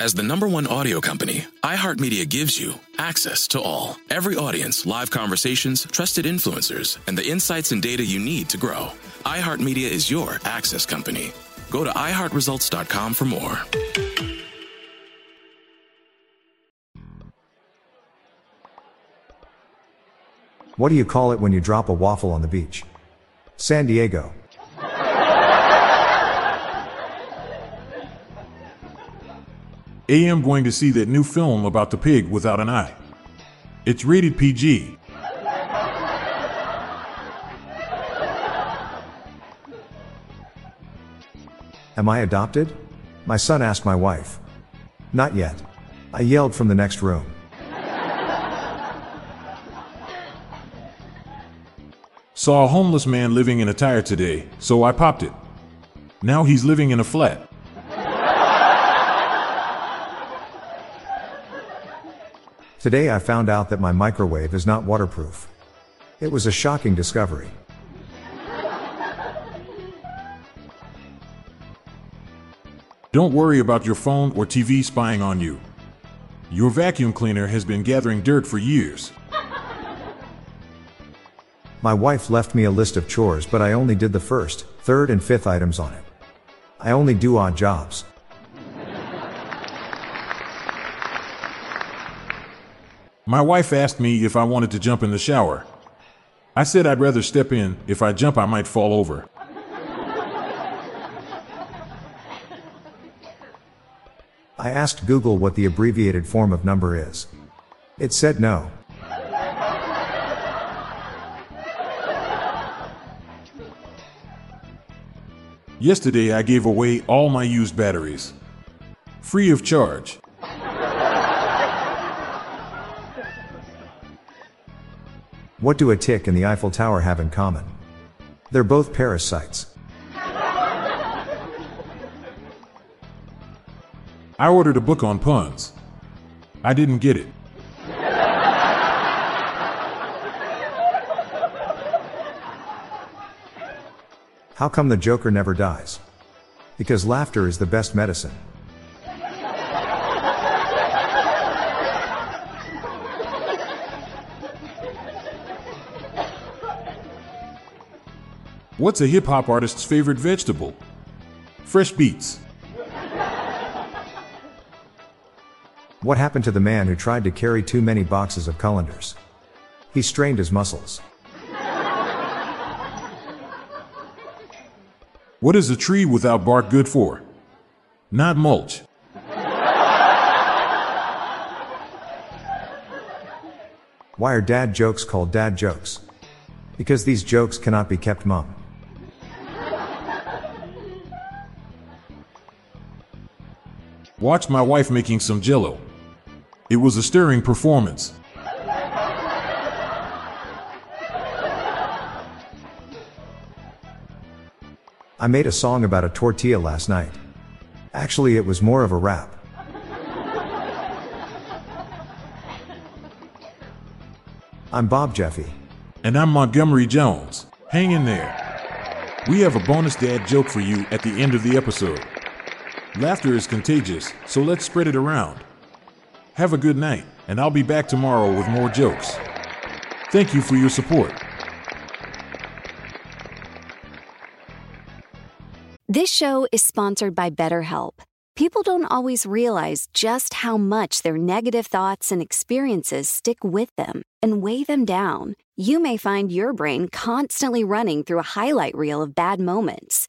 As the #1 audio company, iHeartMedia gives you access to all. Every audience, live conversations, trusted influencers, and the insights and data you need to grow. iHeartMedia is your access company. Go to iHeartResults.com for more. What do you call it when you drop a waffle on the beach? San Diego. I am going to see that new film about the pig without an eye. It's rated PG. Am I adopted? My son asked my wife. Not yet, I yelled from the next room. Saw a homeless man living in a tire today, so I popped it. Now he's living in a flat. Today I found out that my microwave is not waterproof. It was a shocking discovery. Don't worry about your phone or TV spying on you. Your vacuum cleaner has been gathering dirt for years. My wife left me a list of chores, but I only did the first, third, and fifth items on it. I only do odd jobs. My wife asked me if I wanted to jump in the shower. I said I'd rather step in. If I jump, I might fall over. I asked Google what the abbreviated form of number is. It said no. Yesterday, I gave away all my used batteries, free of charge. What do a tick and the Eiffel Tower have in common? They're both parasites. I ordered a book on puns. I didn't get it. How come the Joker never dies? Because laughter is the best medicine. What's a hip-hop artist's favorite vegetable? Fresh beets. What happened to the man who tried to carry too many boxes of colanders? He strained his muscles. What is a tree without bark good for? Not mulch. Why are dad jokes called dad jokes? Because these jokes cannot be kept mum. Watched my wife making some jello. It was a stirring performance. I made a song about a tortilla last night. Actually, it was more of a rap. I'm Bob Jeffy. And I'm Montgomery Jones. Hang in there. We have a bonus dad joke for you at the end of the episode. Laughter is contagious, so let's spread it around. Have a good night, and I'll be back tomorrow with more jokes. Thank you for your support. This show is sponsored by BetterHelp. People don't always realize just how much their negative thoughts and experiences stick with them and weigh them down. You may find your brain constantly running through a highlight reel of bad moments.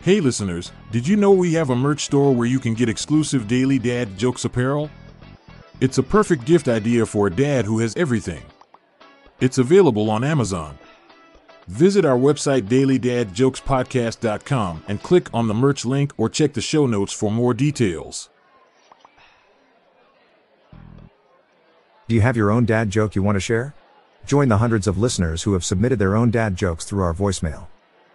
Hey listeners, did you know we have a merch store where you can get exclusive Daily Dad Jokes apparel? It's a perfect gift idea for a dad who has everything. It's available on Amazon. Visit our website DailyDadJokesPodcast.com and click on the merch link or check the show notes for more details. Do you have your own dad joke you want to share? Join the hundreds of listeners who have submitted their own dad jokes through our voicemail.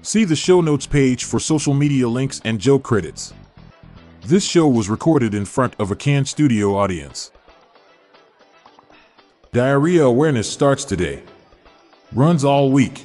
See the show notes page for social media links and joke credits. This show was recorded in front of a canned studio audience. Diarrhea awareness starts today. Runs all week.